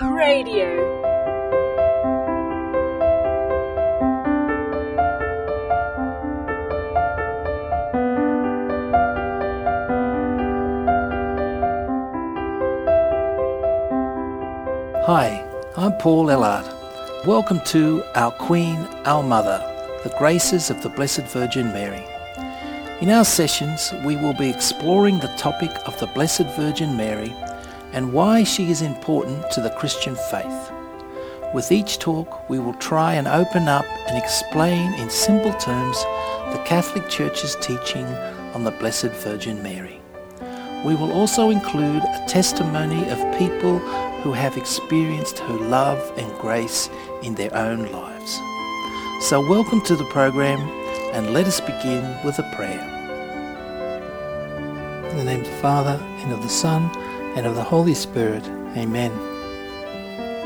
Radio. Hi, I'm Paul Ellard. Welcome to Our Queen, Our Mother, the Graces of the Blessed Virgin Mary. In our sessions, we will be exploring the topic of the Blessed Virgin Mary and why she is important to the Christian faith. With each talk, we will try and open up and explain in simple terms the Catholic Church's teaching on the Blessed Virgin Mary. We will also include a testimony of people who have experienced her love and grace in their own lives. So welcome to the program, and let us begin with a prayer. In the name of the Father, and of the Son, and of the Holy Spirit. Amen.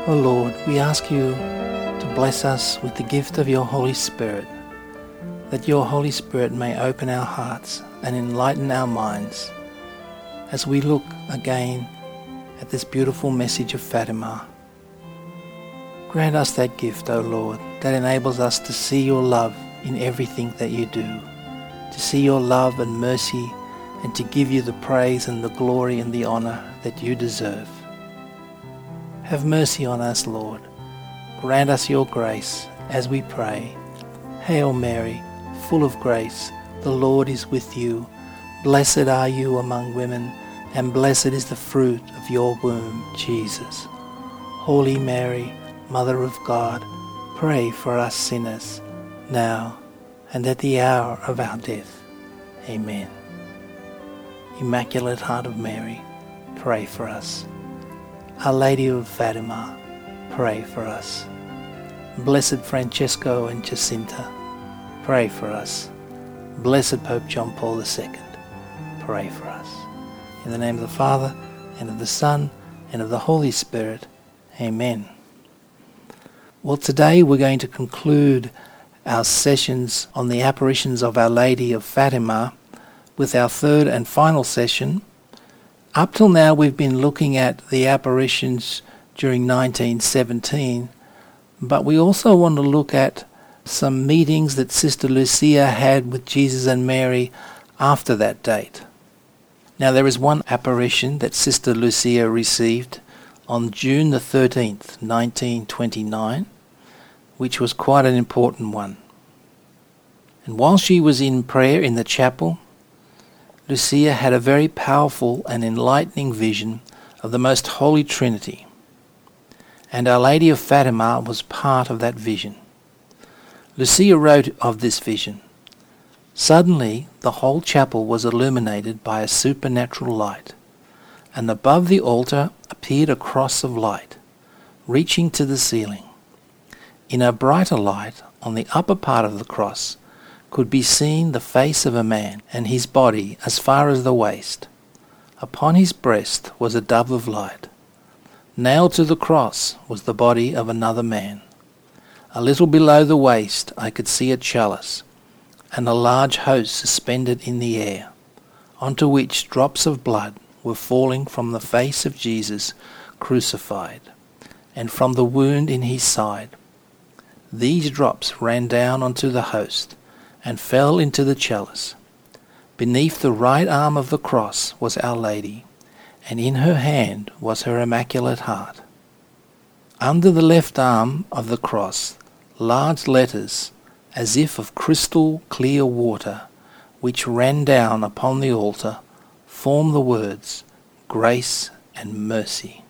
O Lord, we ask you to bless us with the gift of your Holy Spirit, that your Holy Spirit may open our hearts and enlighten our minds, as we look again at this beautiful message of Fatima. Grant us that gift, O Lord, that enables us to see your love in everything that you do, to see your love and mercy, and to give you the praise and the glory and the honor that you deserve. Have mercy on us, Lord. Grant us your grace as we pray. Hail Mary, full of grace, the Lord is with you. Blessed are you among women, and blessed is the fruit of your womb, Jesus. Holy Mary, Mother of God, pray for us sinners, now and at the hour of our death. Amen. Immaculate Heart of Mary, pray for us. Our Lady of Fatima, pray for us. Blessed Francesco and Jacinta, pray for us. Blessed Pope John Paul II, pray for us. In the name of the Father, and of the Son, and of the Holy Spirit. Amen. Well, today we're going to conclude our sessions on the apparitions of Our Lady of Fatima with our third and final session. Up till now, we've been looking at the apparitions during 1917, but we also want to look at some meetings that Sister Lucia had with Jesus and Mary after that date. Now, there is one apparition that Sister Lucia received on June the 13th, 1929, which was quite an important one. And while she was in prayer in the chapel, Lucia had a very powerful and enlightening vision of the Most Holy Trinity, and Our Lady of Fatima was part of that vision. Lucia wrote of this vision, "Suddenly the whole chapel was illuminated by a supernatural light, and above the altar appeared a cross of light, reaching to the ceiling. In a brighter light, on the upper part of the cross, could be seen the face of a man and his body as far as the waist. Upon his breast was a dove of light. Nailed to the cross was the body of another man. A little below the waist I could see a chalice, and a large host suspended in the air, onto which drops of blood were falling from the face of Jesus crucified, and from the wound in his side. These drops ran down onto the host, and fell into the chalice. Beneath the right arm of the cross was Our Lady, and in her hand was her Immaculate Heart. Under the left arm of the cross, large letters, as if of crystal clear water, which ran down upon the altar, form the words, grace and mercy."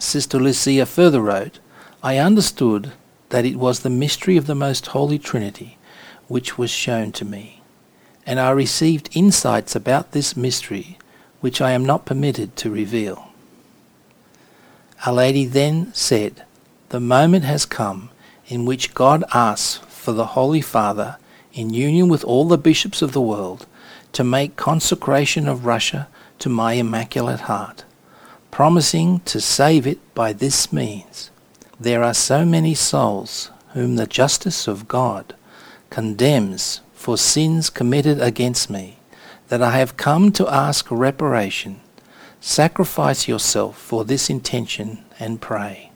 Sister Lucia further wrote, "I understood that it was the mystery of the Most Holy Trinity which was shown to me, and I received insights about this mystery which I am not permitted to reveal." Our Lady then said, "The moment has come in which God asks for the Holy Father, in union with all the bishops of the world, to make consecration of Russia to my Immaculate Heart, promising to save it by this means. There are so many souls whom the justice of God condemns for sins committed against me, that I have come to ask reparation, Sacrifice yourself for this intention and pray.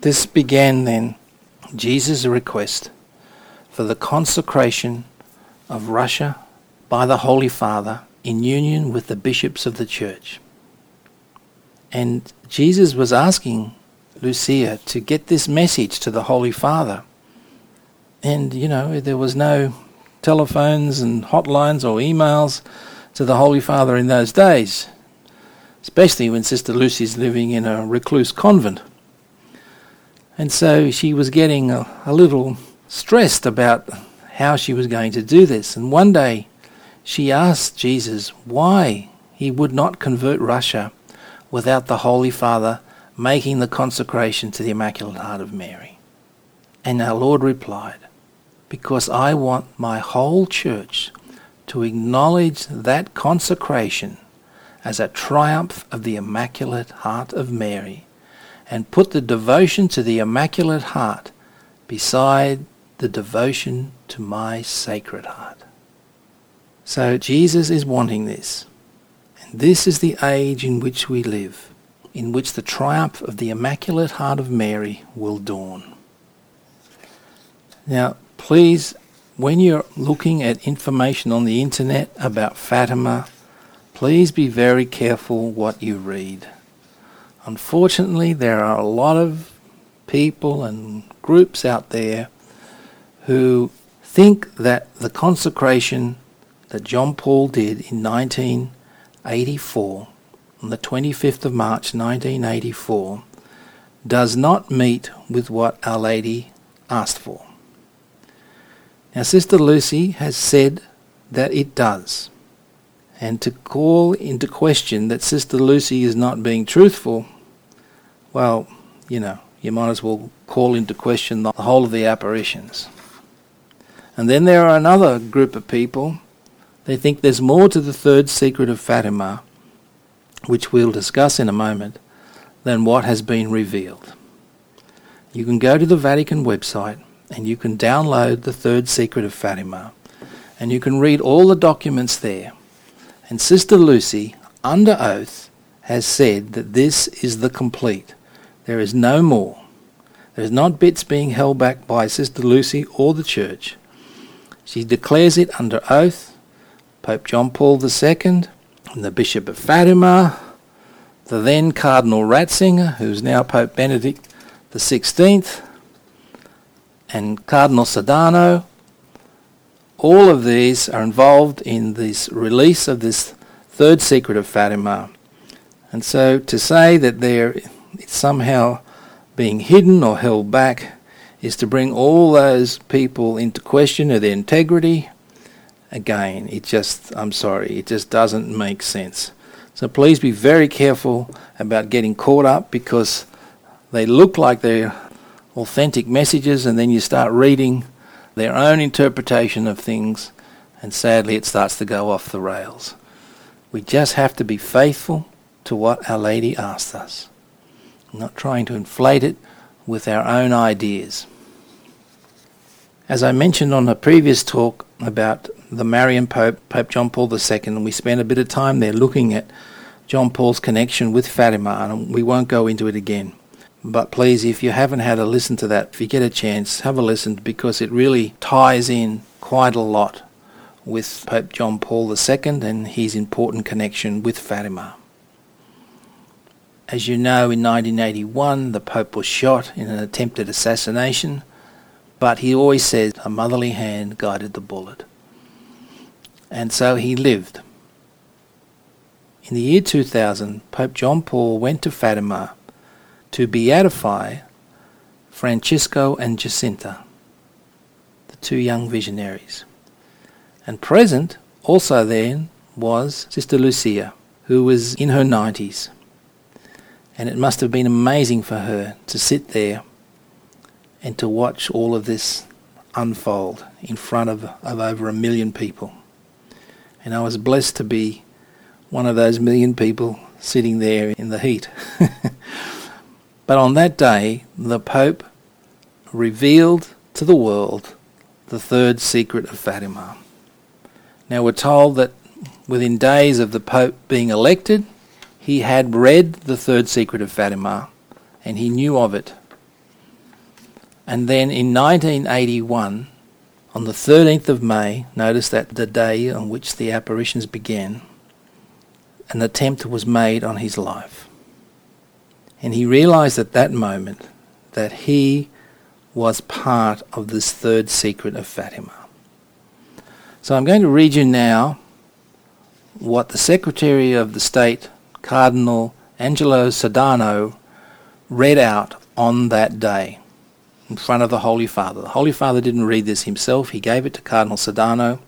This began then Jesus' request for the consecration of Russia by the Holy Father in union with the bishops of the Church. And Jesus was asking Lucia to get this message to the Holy Father. And, you know, there was no telephones and hotlines or emails to the Holy Father in those days, especially when Sister Lucy's living in a recluse convent. And so she was getting a little stressed about how she was going to do this. And one day she asked Jesus why he would not convert Russia without the Holy Father making the consecration to the Immaculate Heart of Mary. And our Lord replied, "Because I want my whole church to acknowledge that consecration as a triumph of the Immaculate Heart of Mary and put the devotion to the Immaculate Heart beside the devotion to my Sacred Heart." So Jesus is wanting this. And this is the age in which we live, in which the triumph of the Immaculate Heart of Mary will dawn. Now, please, when you're looking at information on the internet about Fatima, please be very careful what you read. Unfortunately, there are a lot of people and groups out there who think that the consecration that John Paul did in 1984, on the 25th of March 1984, does not meet with what Our Lady asked for. Now, Sister Lucy has said that it does. And to call into question that Sister Lucy is not being truthful, well, you know, you might as well call into question the whole of the apparitions. And then there are another group of people. They think there's more to the third secret of Fatima, which we'll discuss in a moment, than what has been revealed. You can go to the Vatican website and you can download the third secret of Fatima, and you can read all the documents there. And Sister Lucy, under oath, has said that this is the complete. There is no more. There's not bits being held back by Sister Lucy or the Church. She declares it under oath. Pope John Paul II and the Bishop of Fatima, the then Cardinal Ratzinger, who's now Pope Benedict XVI, and Cardinal Sodano, all of these are involved in this release of this third secret of Fatima. And so to say that it's somehow being hidden or held back is to bring all those people into question of their integrity. Again, it just doesn't make sense. So please be very careful about getting caught up, because they look like they're authentic messages, and then you start reading their own interpretation of things, and sadly it starts to go off the rails. We just have to be faithful to what Our Lady asked us, not trying to inflate it with our own ideas. As I mentioned on a previous talk about the Marian Pope, Pope John Paul II, and we spent a bit of time there looking at John Paul's connection with Fatima, and we won't go into it again. But please, if you haven't had a listen to that, if you get a chance, have a listen, because it really ties in quite a lot with Pope John Paul II and his important connection with Fatima. As you know, in 1981, the Pope was shot in an attempted assassination, but he always said a motherly hand guided the bullet. And so he lived. In the year 2000, Pope John Paul went to Fatima to beatify Francesco and Jacinta, the two young visionaries. And present also then was Sister Lucia, who was in her 90s. And it must have been amazing for her to sit there and to watch all of this unfold in front of over 1 million people. And I was blessed to be one of those 1 million people sitting there in the heat. But on that day, the Pope revealed to the world the third secret of Fatima. Now, we're told that within days of the Pope being elected, he had read the third secret of Fatima, and he knew of it. And then in 1981, on the 13th of May, notice that the day on which the apparitions began, an attempt was made on his life. And he realized at that moment that he was part of this third secret of Fatima. So I'm going to read you now what the Secretary of the State, Cardinal Angelo Sodano, read out on that day in front of the Holy Father. The Holy Father didn't read this himself. He gave it to Cardinal Sodano,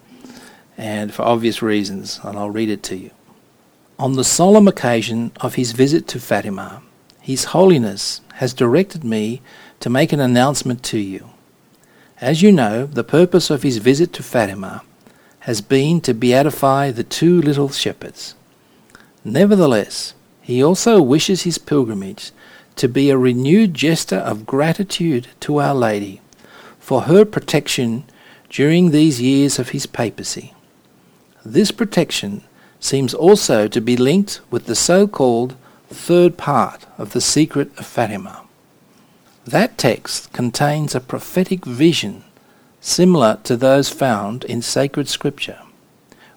and for obvious reasons, and I'll read it to you. On the solemn occasion of his visit to Fatima, His Holiness has directed me to make an announcement to you. As you know, the purpose of his visit to Fatima has been to beatify the two little shepherds. Nevertheless, he also wishes his pilgrimage to be a renewed gesture of gratitude to Our Lady for her protection during these years of his papacy. This protection seems also to be linked with the so-called third part of the secret of Fatima. That text contains a prophetic vision similar to those found in sacred scripture,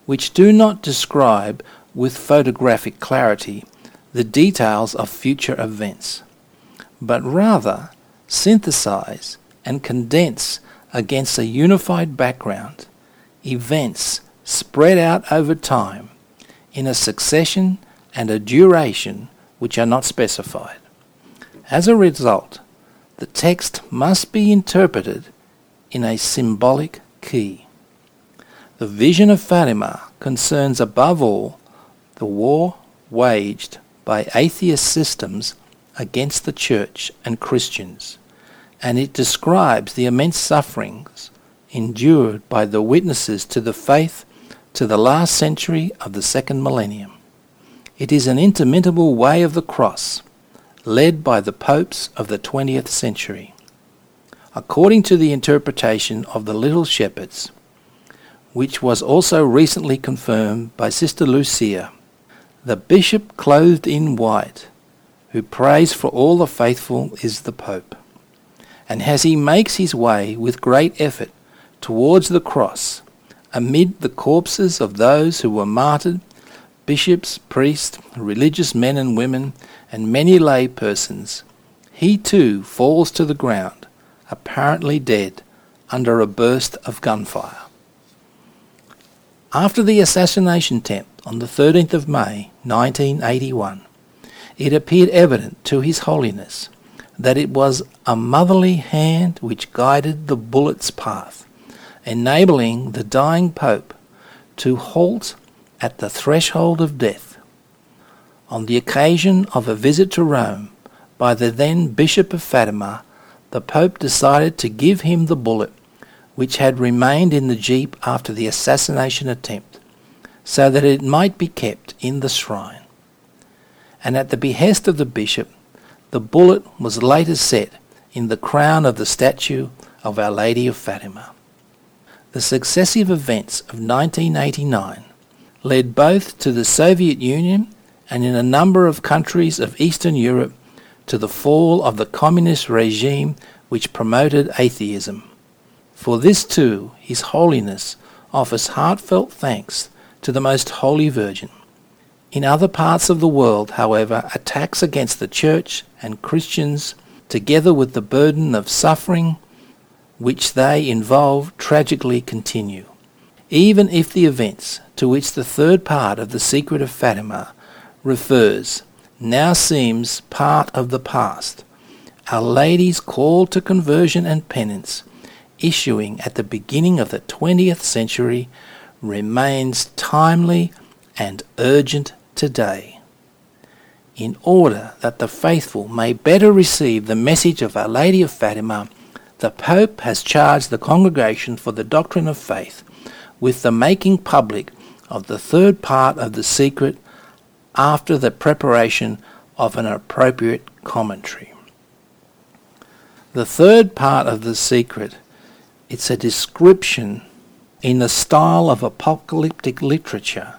which do not describe with photographic clarity the details of future events, but rather synthesize and condense against a unified background events spread out over time in a succession and a duration which are not specified. As a result, the text must be interpreted in a symbolic key. The vision of Fatima concerns above all the war waged by atheist systems against the Church and Christians, and it describes the immense sufferings endured by the witnesses to the faith to the last century of the second millennium. It is an interminable way of the cross, led by the popes of the 20th century. According to the interpretation of the Little Shepherds, which was also recently confirmed by Sister Lucia, the bishop clothed in white, who prays for all the faithful, is the Pope. And as he makes his way with great effort towards the cross, amid the corpses of those who were martyred, bishops, priests, religious men and women, and many lay persons, he too falls to the ground, apparently dead, under a burst of gunfire. After the assassination attempt on the 13th of May, 1981, it appeared evident to His Holiness that it was a motherly hand which guided the bullet's path, enabling the dying Pope to halt at the threshold of death. On the occasion of a visit to Rome by the then Bishop of Fatima, the Pope decided to give him the bullet which had remained in the jeep after the assassination attempt, so that it might be kept in the shrine. And at the behest of the bishop, the bullet was later set in the crown of the statue of Our Lady of Fatima. The successive events of 1989 led both to the Soviet Union and in a number of countries of Eastern Europe to the fall of the communist regime which promoted atheism. For this too, His Holiness offers heartfelt thanks to the Most Holy Virgin. In other parts of the world, however, attacks against the Church and Christians, together with the burden of suffering which they involve, tragically continue. Even if the events to which the third part of the secret of Fatima refers now seems part of the past, Our Lady's call to conversion and penance, issuing at the beginning of the 20th century, remains timely and urgent today. In order that the faithful may better receive the message of Our Lady of Fatima, the Pope has charged the Congregation for the Doctrine of Faith with the making public of the third part of the secret after the preparation of an appropriate commentary. The third part of the secret, it's a description in the style of apocalyptic literature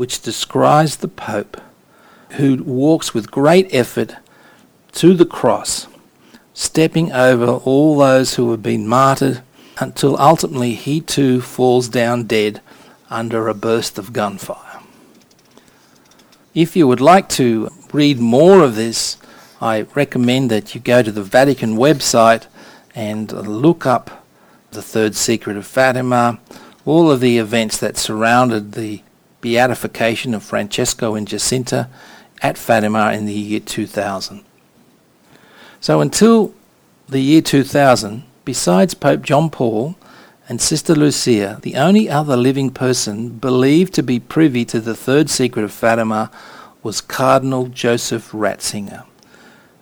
which describes the Pope who walks with great effort to the cross, stepping over all those who have been martyred until ultimately he too falls down dead under a burst of gunfire. If you would like to read more of this, I recommend that you go to the Vatican website and look up the Third Secret of Fatima, all of the events that surrounded the beatification of Francesco and Jacinta at Fatima in the year 2000. So until the year 2000, besides Pope John Paul and Sister Lucia, the only other living person believed to be privy to the Third Secret of Fatima was Cardinal Joseph Ratzinger,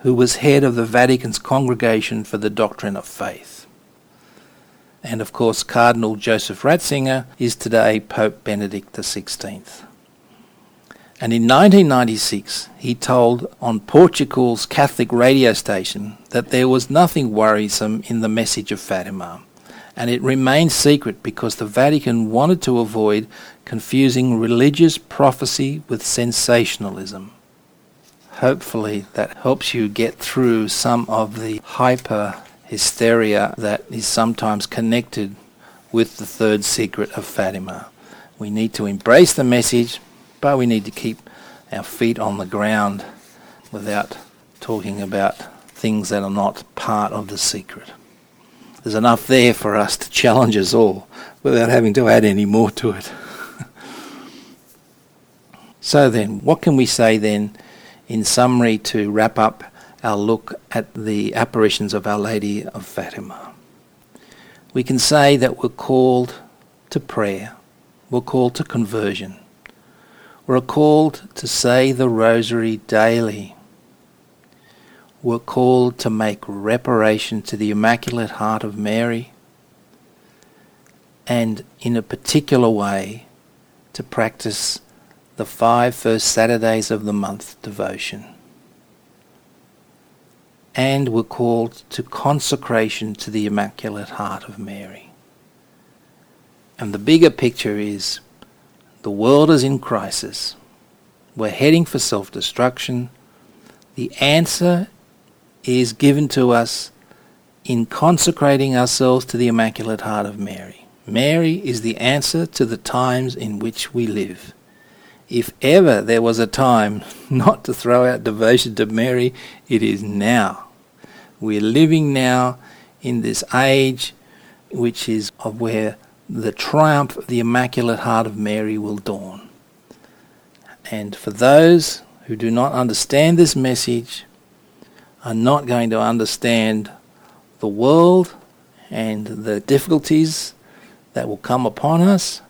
who was head of the Vatican's Congregation for the Doctrine of Faith. And of course, Cardinal Joseph Ratzinger is today Pope Benedict XVI. And in 1996, he told on Portugal's Catholic radio station that there was nothing worrisome in the message of Fatima, and it remained secret because the Vatican wanted to avoid confusing religious prophecy with sensationalism. Hopefully that helps you get through some of the hyper-hysteria that is sometimes connected with the Third Secret of Fatima. We need to embrace the message, but we need to keep our feet on the ground without talking about things that are not part of the secret. There's enough there for us to challenge us all without having to add any more to it. So then, what can we say then in summary to wrap up our look at the apparitions of Our Lady of Fatima? We can say that we're called to prayer, we're called to conversion, we're called to say the rosary daily, we're called to make reparation to the Immaculate Heart of Mary, and in a particular way to practice the 5 first Saturdays of the month devotion. And we're called to consecration to the Immaculate Heart of Mary. And the bigger picture is the world is in crisis. We're heading for self-destruction. The answer is given to us in consecrating ourselves to the Immaculate Heart of Mary. Mary is the answer to the times in which we live. If ever there was a time not to throw out devotion to Mary, it is now. We're living now in this age which is of where the triumph of the Immaculate Heart of Mary will dawn. And for those who do not understand this message are not going to understand the world and the difficulties that will come upon us.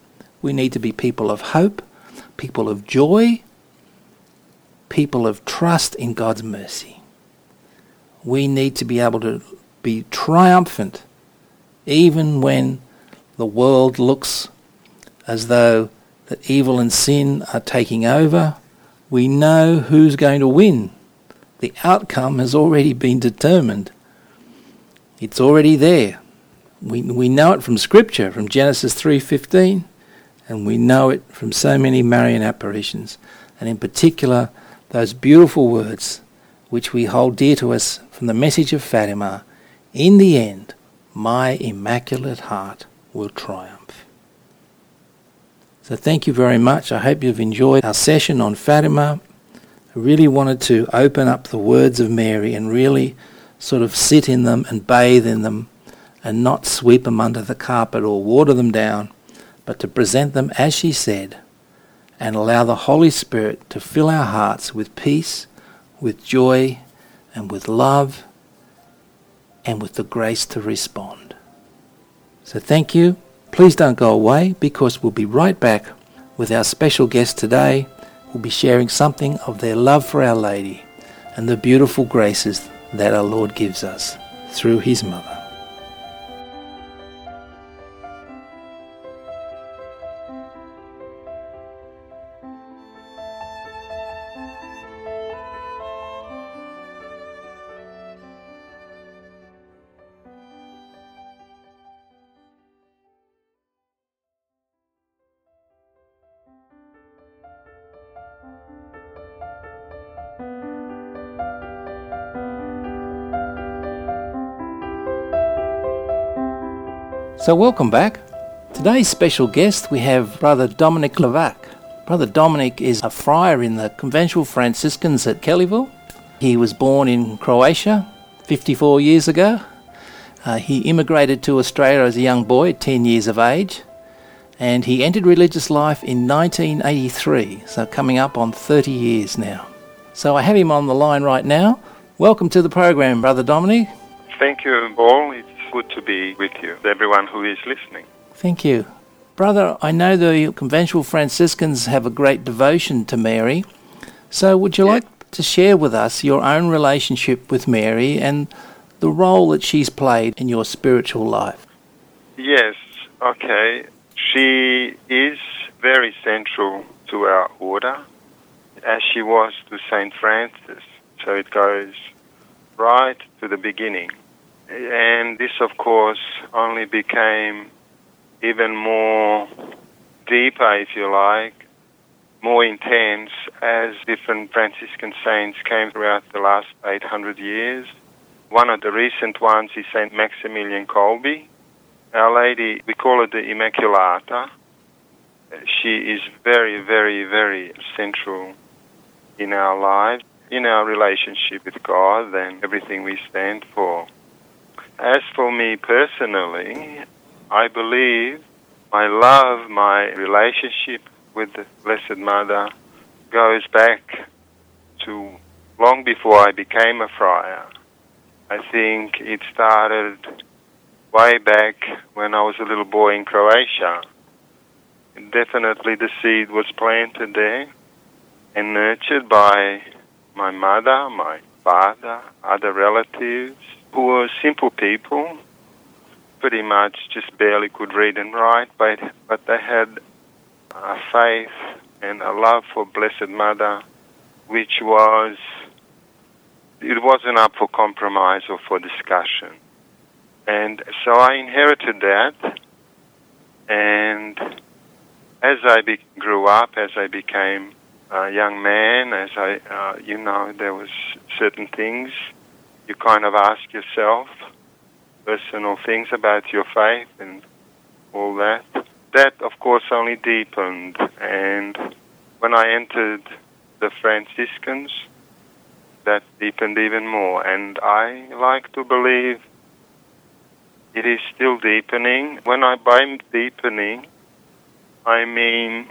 We need to be people of hope, people of joy, people of trust in God's mercy. We need to be able to be triumphant even when the world looks as though that evil and sin are taking over. We know who's going to win. The outcome has already been determined. It's already there. We know it from Scripture, from Genesis 3:15. And we know it from so many Marian apparitions, and in particular those beautiful words which we hold dear to us from the message of Fatima: in the end, my Immaculate Heart will triumph. So thank you very much. I hope you've enjoyed our session on Fatima. I really wanted to open up the words of Mary and really sort of sit in them and bathe in them and not sweep them under the carpet or water them down, but to present them as she said, and allow the Holy Spirit to fill our hearts with peace, with joy, and with love, and with the grace to respond. So thank you. Please don't go away, because we'll be right back with our special guest today, who'll be sharing something of their love for Our Lady and the beautiful graces that our Lord gives us through His Mother. So welcome back. Today's special guest, we have Brother Dominic Lavac. Brother Dominic is a friar in the Conventual Franciscans at Kellyville. He was born in Croatia 54 years ago. He immigrated to Australia as a young boy at 10 years of age, and he entered religious life in 1983, so coming up on 30 years now. So I have him on the line right now. Welcome to the program, Brother Dominic. Thank you, Paul. It's good to be with you, everyone who is listening. Thank you. Brother, I know the Conventual Franciscans have a great devotion to Mary, so would you like to share with us your own relationship with Mary and the role that she's played in your spiritual life? Yes, okay. She is very central to our order, as she was to Saint Francis. So it goes right to the beginning. And this, of course, only became even more deeper, if you like, more intense as different Franciscan saints came throughout the last 800 years. One of the recent ones is St. Maximilian Kolbe. Our Lady, we call her the Immaculata. She is very, very, very central in our lives, in our relationship with God and everything we stand for. As for me personally, I believe my love, my relationship with the Blessed Mother goes back to long before I became a friar. I think it started way back when I was a little boy in Croatia. And definitely the seed was planted there and nurtured by my mother, my father, other relatives who were simple people, pretty much just barely could read and write, but they had a faith and a love for Blessed Mother, which was, it wasn't up for compromise or for discussion. And so I inherited that, and as I grew up, as I became a young man, as I, there was certain things you kind of ask yourself, personal things about your faith and all that. That, of course, only deepened, and when I entered the Franciscans, that deepened even more, and I like to believe it is still deepening. When I by deepening, I mean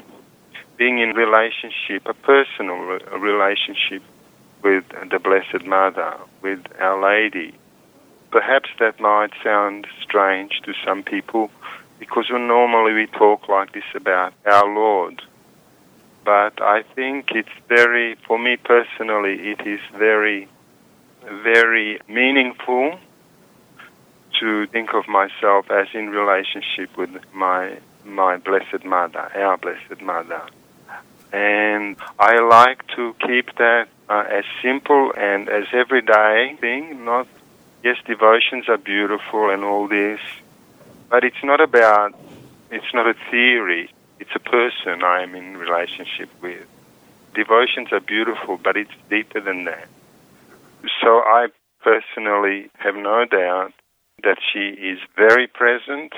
being in relationship, a personal relationship with the Blessed Mother, with Our Lady. Perhaps that might sound strange to some people, because normally we talk like this about our Lord. But I think it's very, for me personally, it is very, very meaningful to think of myself as in relationship with my Blessed Mother, our Blessed Mother. And I like to keep that as simple and as everyday thing. Not, yes, devotions are beautiful and all this, but it's not a theory. It's a person I am in relationship with. Devotions are beautiful, but it's deeper than that. So I personally have no doubt that she is very present.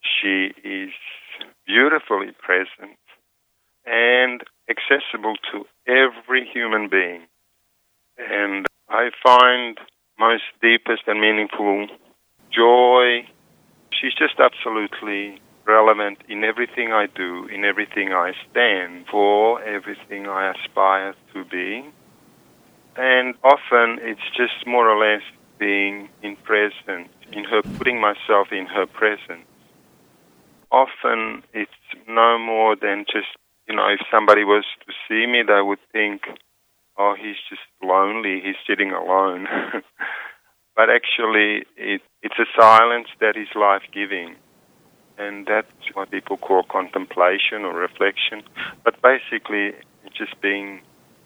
She is beautifully present and accessible to every human being. And I find most deepest and meaningful joy. She's just absolutely relevant in everything I do, in everything I stand for, everything I aspire to be. And often it's just more or less being in presence, in her, putting myself in her presence. Often it's no more than just, if somebody was to see me, they would think, oh, he's just lonely, he's sitting alone. But actually it's a silence that is life-giving. And that's what people call contemplation or reflection. But basically, just being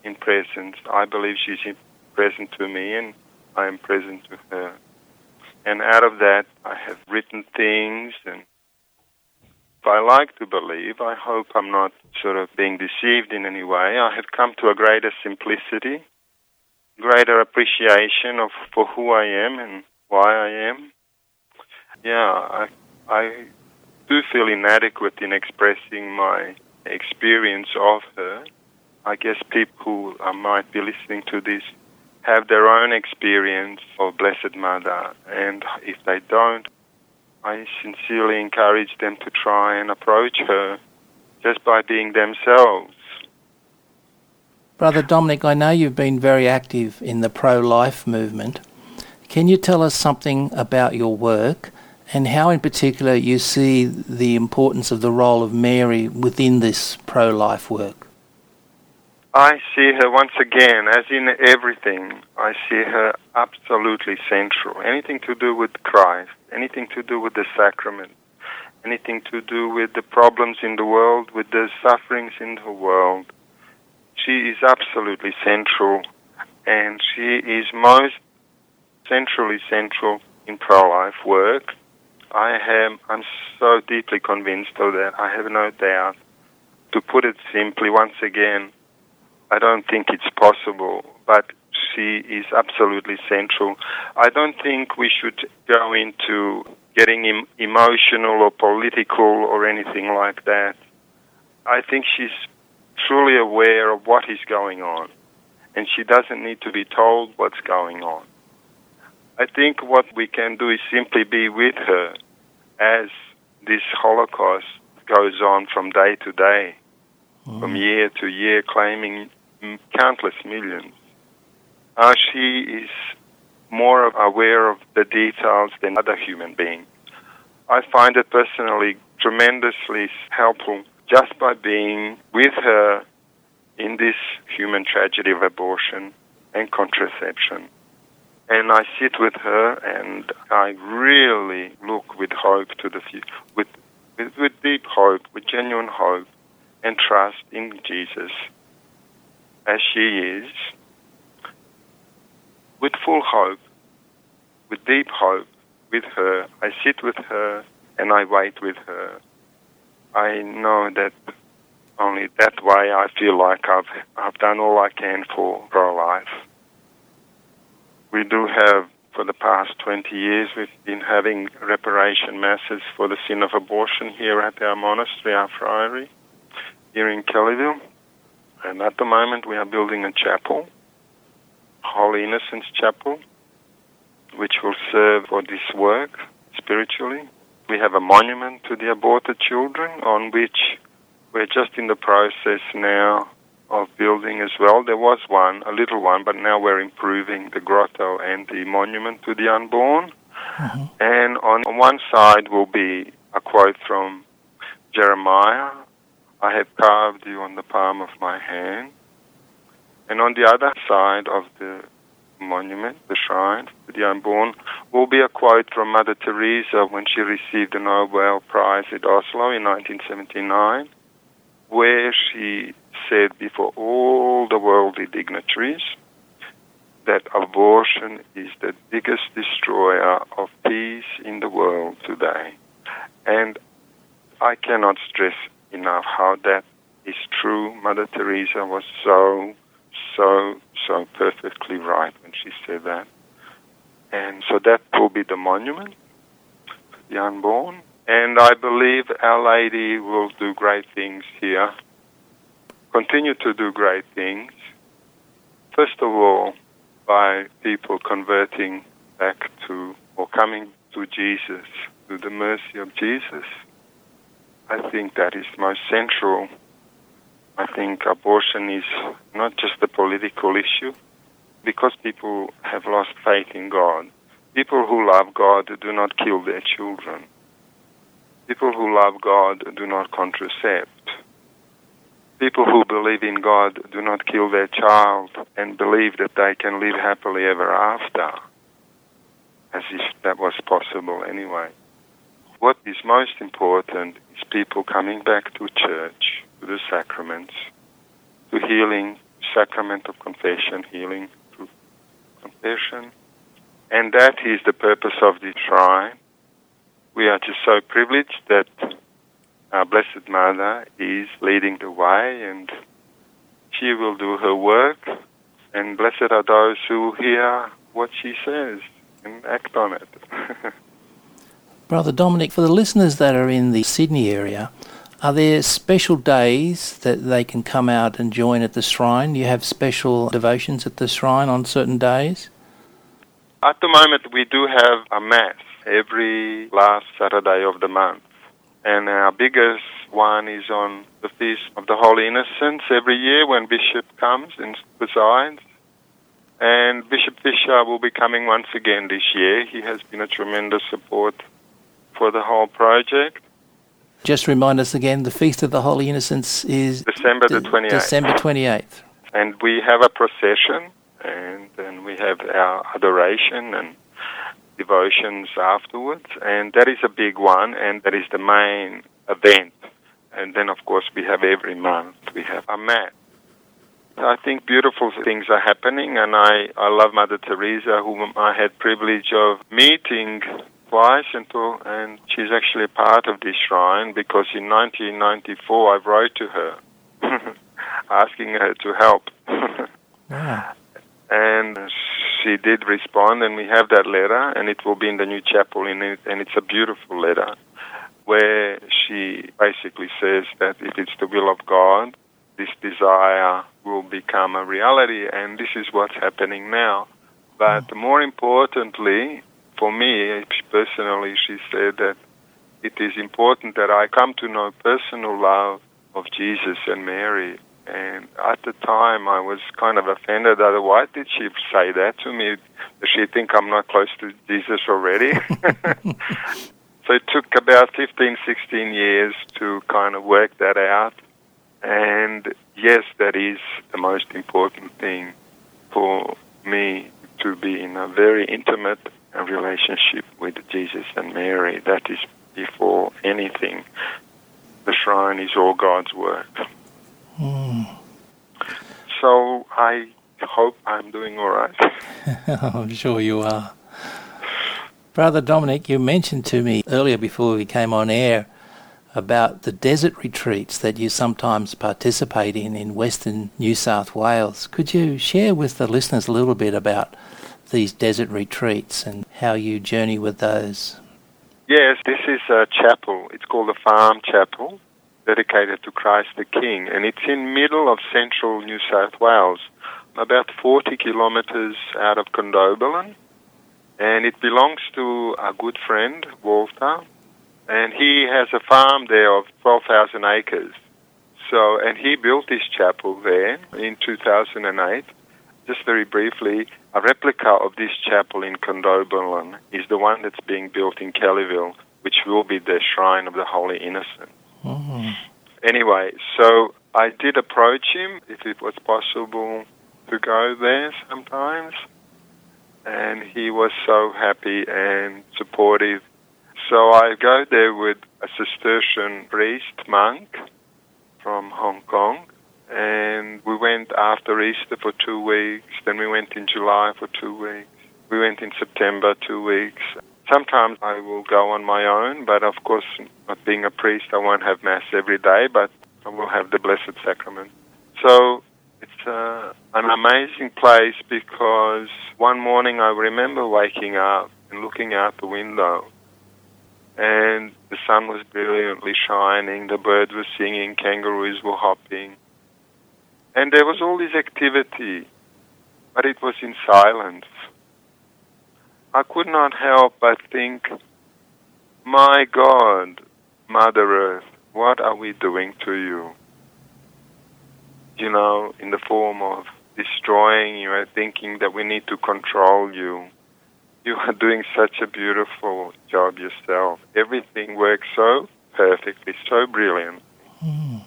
in presence. I believe she's present to me and I am present to her. And out of that, I have written things. And I like to believe, I hope I'm not sort of being deceived in any way, I have come to a greater simplicity, greater appreciation for who I am and why I am. Yeah, I I do feel inadequate in expressing my experience of her. I guess people who might be listening to this have their own experience of Blessed Mother, and if they don't, I sincerely encourage them to try and approach her just by being themselves. Brother Dominic, I know you've been very active in the pro-life movement. Can you tell us something about your work and how in particular you see the importance of the role of Mary within this pro-life work? I see her once again, as in everything, I see her absolutely central. Anything to do with Christ, anything to do with the sacrament, anything to do with the problems in the world, with the sufferings in the world. She is absolutely central, and she is most centrally central in pro-life work. I'm so deeply convinced of that, I have no doubt. To put it simply, once again, I don't think it's possible, but she is absolutely central. I don't think we should go into getting emotional or political or anything like that. I think she's truly aware of what is going on, and she doesn't need to be told what's going on. I think what we can do is simply be with her as this Holocaust goes on from day to day, from year to year, claiming countless millions. She is more aware of the details than other human beings. I find it personally tremendously helpful just by being with her in this human tragedy of abortion and contraception. And I sit with her and I really look with hope to the future, with deep hope, with genuine hope and trust in Jesus as she is, with full hope, with deep hope with her. I sit with her and I wait with her. I know that only that way I feel like I've done all I can for pro-life. We do have, for the past 20 years, we've been having reparation masses for the sin of abortion here at our monastery, our friary, here in Kellyville. And at the moment we are building a chapel, Holy Innocents Chapel, which will serve for this work spiritually. We have a monument to the aborted children on which we're just in the process now of building as well. There was one, a little one, but now we're improving the grotto and the monument to the unborn. Mm-hmm. And on one side will be a quote from Jeremiah, "I have carved you on the palm of my hand." And on the other side of the monument, the shrine to the unborn, will be a quote from Mother Teresa when she received the Nobel Prize at Oslo in 1979, where she said before all the worldly dignitaries that abortion is the biggest destroyer of peace in the world today. And I cannot stress enough how that is true. Mother Teresa was so perfectly right when she said that. And so that will be the monument for the unborn. And I believe Our Lady will do great things here, continue to do great things, first of all, by people converting back to, or coming to Jesus, to the mercy of Jesus. I think that is most central. I think abortion is not just a political issue, because people have lost faith in God. People who love God do not kill their children. People who love God do not contracept. People who believe in God do not kill their child and believe that they can live happily ever after, as if that was possible anyway. What is most important is people coming back to church, to the sacraments, to healing, sacrament of confession, healing through confession. And that is the purpose of this shrine. We are just so privileged that our Blessed Mother is leading the way, and she will do her work, and blessed are those who hear what she says and act on it. Brother Dominic, for the listeners that are in the Sydney area, are there special days that they can come out and join at the shrine? You have special devotions at the shrine on certain days? At the moment, we do have a Mass every last Saturday of the month. And our biggest one is on the Feast of the Holy Innocents every year when Bishop comes and presides. And Bishop Fisher will be coming once again this year. He has been a tremendous support for the whole project. Just remind us again, the Feast of the Holy Innocents is December the 28th. December 28th. And we have a procession, and then we have our adoration and devotions afterwards. And that is a big one, and that is the main event. And then, of course, we have every month, we have a Mass. I think beautiful things are happening, and I love Mother Teresa, whom I had privilege of meeting twice, and she's actually part of this shrine, because in 1994 I wrote to her, asking her to help. Yeah. And she did respond, and we have that letter, and it will be in the new chapel, and it's a beautiful letter, where she basically says that if it's the will of God, this desire will become a reality, and this is what's happening now. But more importantly, for me personally, she said that it is important that I come to know personal love of Jesus and Mary. And at the time, I was kind of offended. Why did she say that to me? Does she think I'm not close to Jesus already? So it took about 15, 16 years to kind of work that out. And yes, that is the most important thing for me, to be in a very intimate relationship with Jesus and Mary. That is before anything. The shrine is all God's work. Mm. So I hope I'm doing all right. I'm sure you are. Brother Dominic, you mentioned to me earlier before we came on air about the desert retreats that you sometimes participate in Western New South Wales. Could you share with the listeners a little bit about these desert retreats and how you journey with those? Yes, this is a chapel. It's called the Farm Chapel, dedicated to Christ the King, and it's in middle of central New South Wales, about 40 kilometres out of Condobolin, and it belongs to a good friend, Walter, and he has a farm there of 12,000 acres. So, and he built this chapel there in 2008. Just very briefly, a replica of this chapel in Condobolin is the one that's being built in Kellyville, which will be the Shrine of the Holy Innocent. Mm-hmm. Anyway, so I did approach him, if it was possible to go there sometimes, and he was so happy and supportive. So I go there with a Cistercian priest, monk, from Hong Kong, and we went after Easter for 2 weeks, then we went in July for 2 weeks, we went in September 2 weeks. Sometimes I will go on my own, but of course, not being a priest, I won't have Mass every day, but I will have the Blessed Sacrament. So it's an amazing place, because one morning I remember waking up and looking out the window, and the sun was brilliantly shining, the birds were singing, kangaroos were hopping, and there was all this activity, but it was in silence. I could not help but think, my God, Mother Earth, what are we doing to you? You know, in the form of destroying you and thinking that we need to control you. You are doing such a beautiful job yourself. Everything works so perfectly, so brilliant. Mm.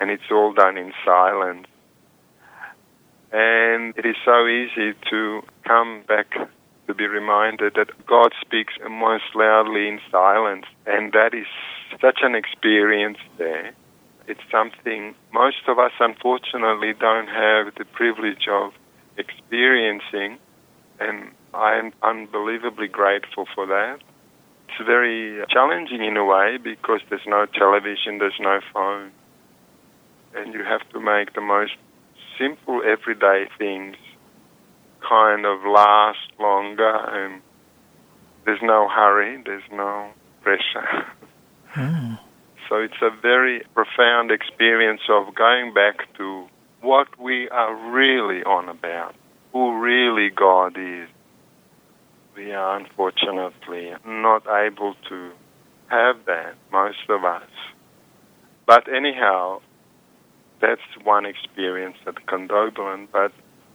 And it's all done in silence. And it is so easy to come back to be reminded that God speaks most loudly in silence, and that is such an experience there. It's something most of us, unfortunately, don't have the privilege of experiencing, and I am unbelievably grateful for that. It's very challenging in a way, because there's no television, there's no phone, and you have to make the most simple everyday things kind of last longer, and there's no hurry, there's no pressure. So it's a very profound experience of going back to what we are really on about, who really God is. We are unfortunately not able to have that, most of us. But anyhow, that's one experience at Condobolin. But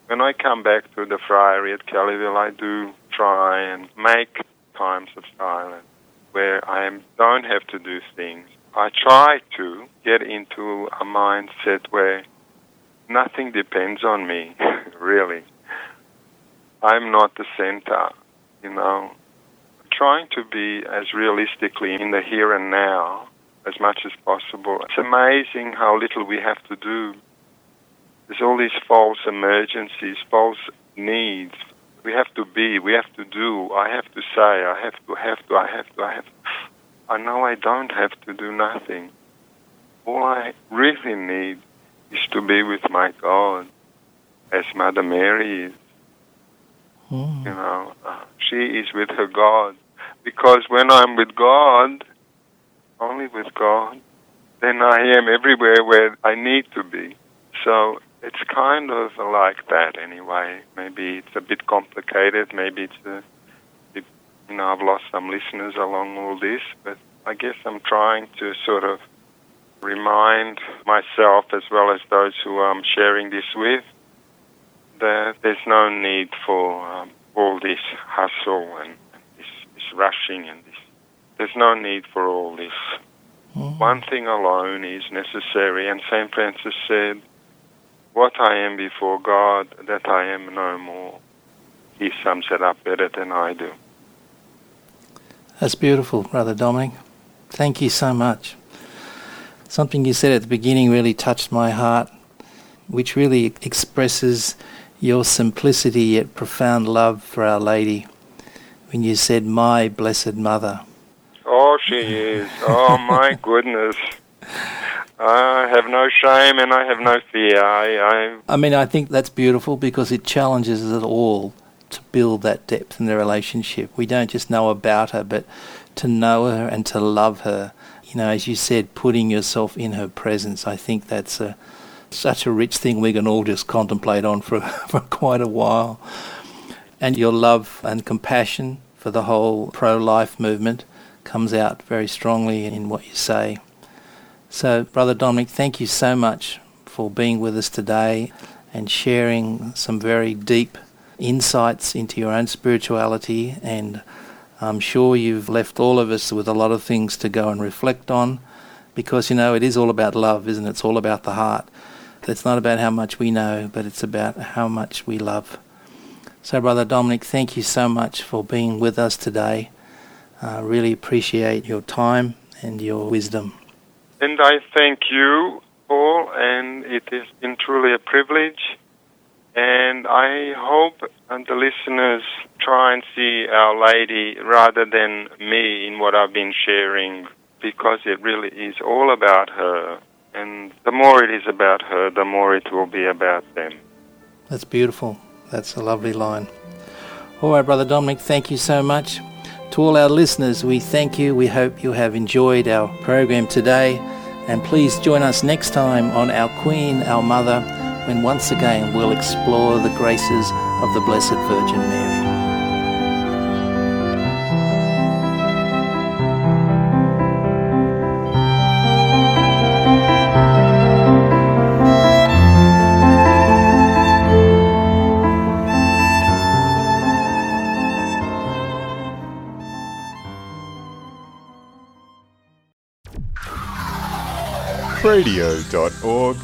when I come back to the friary at Kellyville, I do try and make times of silence where I don't have to do things. I try to get into a mindset where nothing depends on me, really. I'm not the center, you know. Trying to be as realistically in the here and now as much as possible. It's amazing how little we have to do. There's all these false emergencies, false needs. We have to be, we have to do, I have to say, I have to. I know I don't have to do nothing. All I really need is to be with my God, as Mother Mary is. You know, she is with her God. Because when I'm with God, only with God, then I am everywhere where I need to be. So it's kind of like that anyway. Maybe it's a bit complicated. Maybe it's I've lost some listeners along all this, but I guess I'm trying to sort of remind myself as well as those who I'm sharing this with that there's no need for all this hustle and this rushing and this. There's no need for all this. One thing alone is necessary, and Saint Francis said, "What I am before God, that I am no more." He sums it up better than I do. That's beautiful, Brother Dominic. Thank you so much. Something you said at the beginning really touched my heart, which really expresses your simplicity yet profound love for Our Lady, when you said, "My Blessed Mother." Oh, she is. Oh, my goodness. I have no shame and I have no fear. I mean, I think that's beautiful because it challenges us all to build that depth in the relationship. We don't just know about her, but to know her and to love her. You know, as you said, putting yourself in her presence, I think that's such a rich thing we can all just contemplate on for quite a while. And your love and compassion for the whole pro-life movement comes out very strongly in what you say. So, Brother Dominic, thank you so much for being with us today and sharing some very deep insights into your own spirituality, and I'm sure you've left all of us with a lot of things to go and reflect on, because, you know, it is all about love, isn't it? It's all about the heart. It's not about how much we know, but it's about how much we love. So, Brother Dominic, thank you so much for being with us today. I really appreciate your time and your wisdom. And I thank you, Paul, and it has been truly a privilege. And I hope the listeners try and see Our Lady rather than me in what I've been sharing, because it really is all about her. And the more it is about her, the more it will be about them. That's beautiful. That's a lovely line. All right, Brother Dominic, thank you so much. To all our listeners, we thank you. We hope you have enjoyed our program today. And please join us next time on Our Queen, Our Mother, when once again we'll explore the graces of the Blessed Virgin Mary. Radio.org.au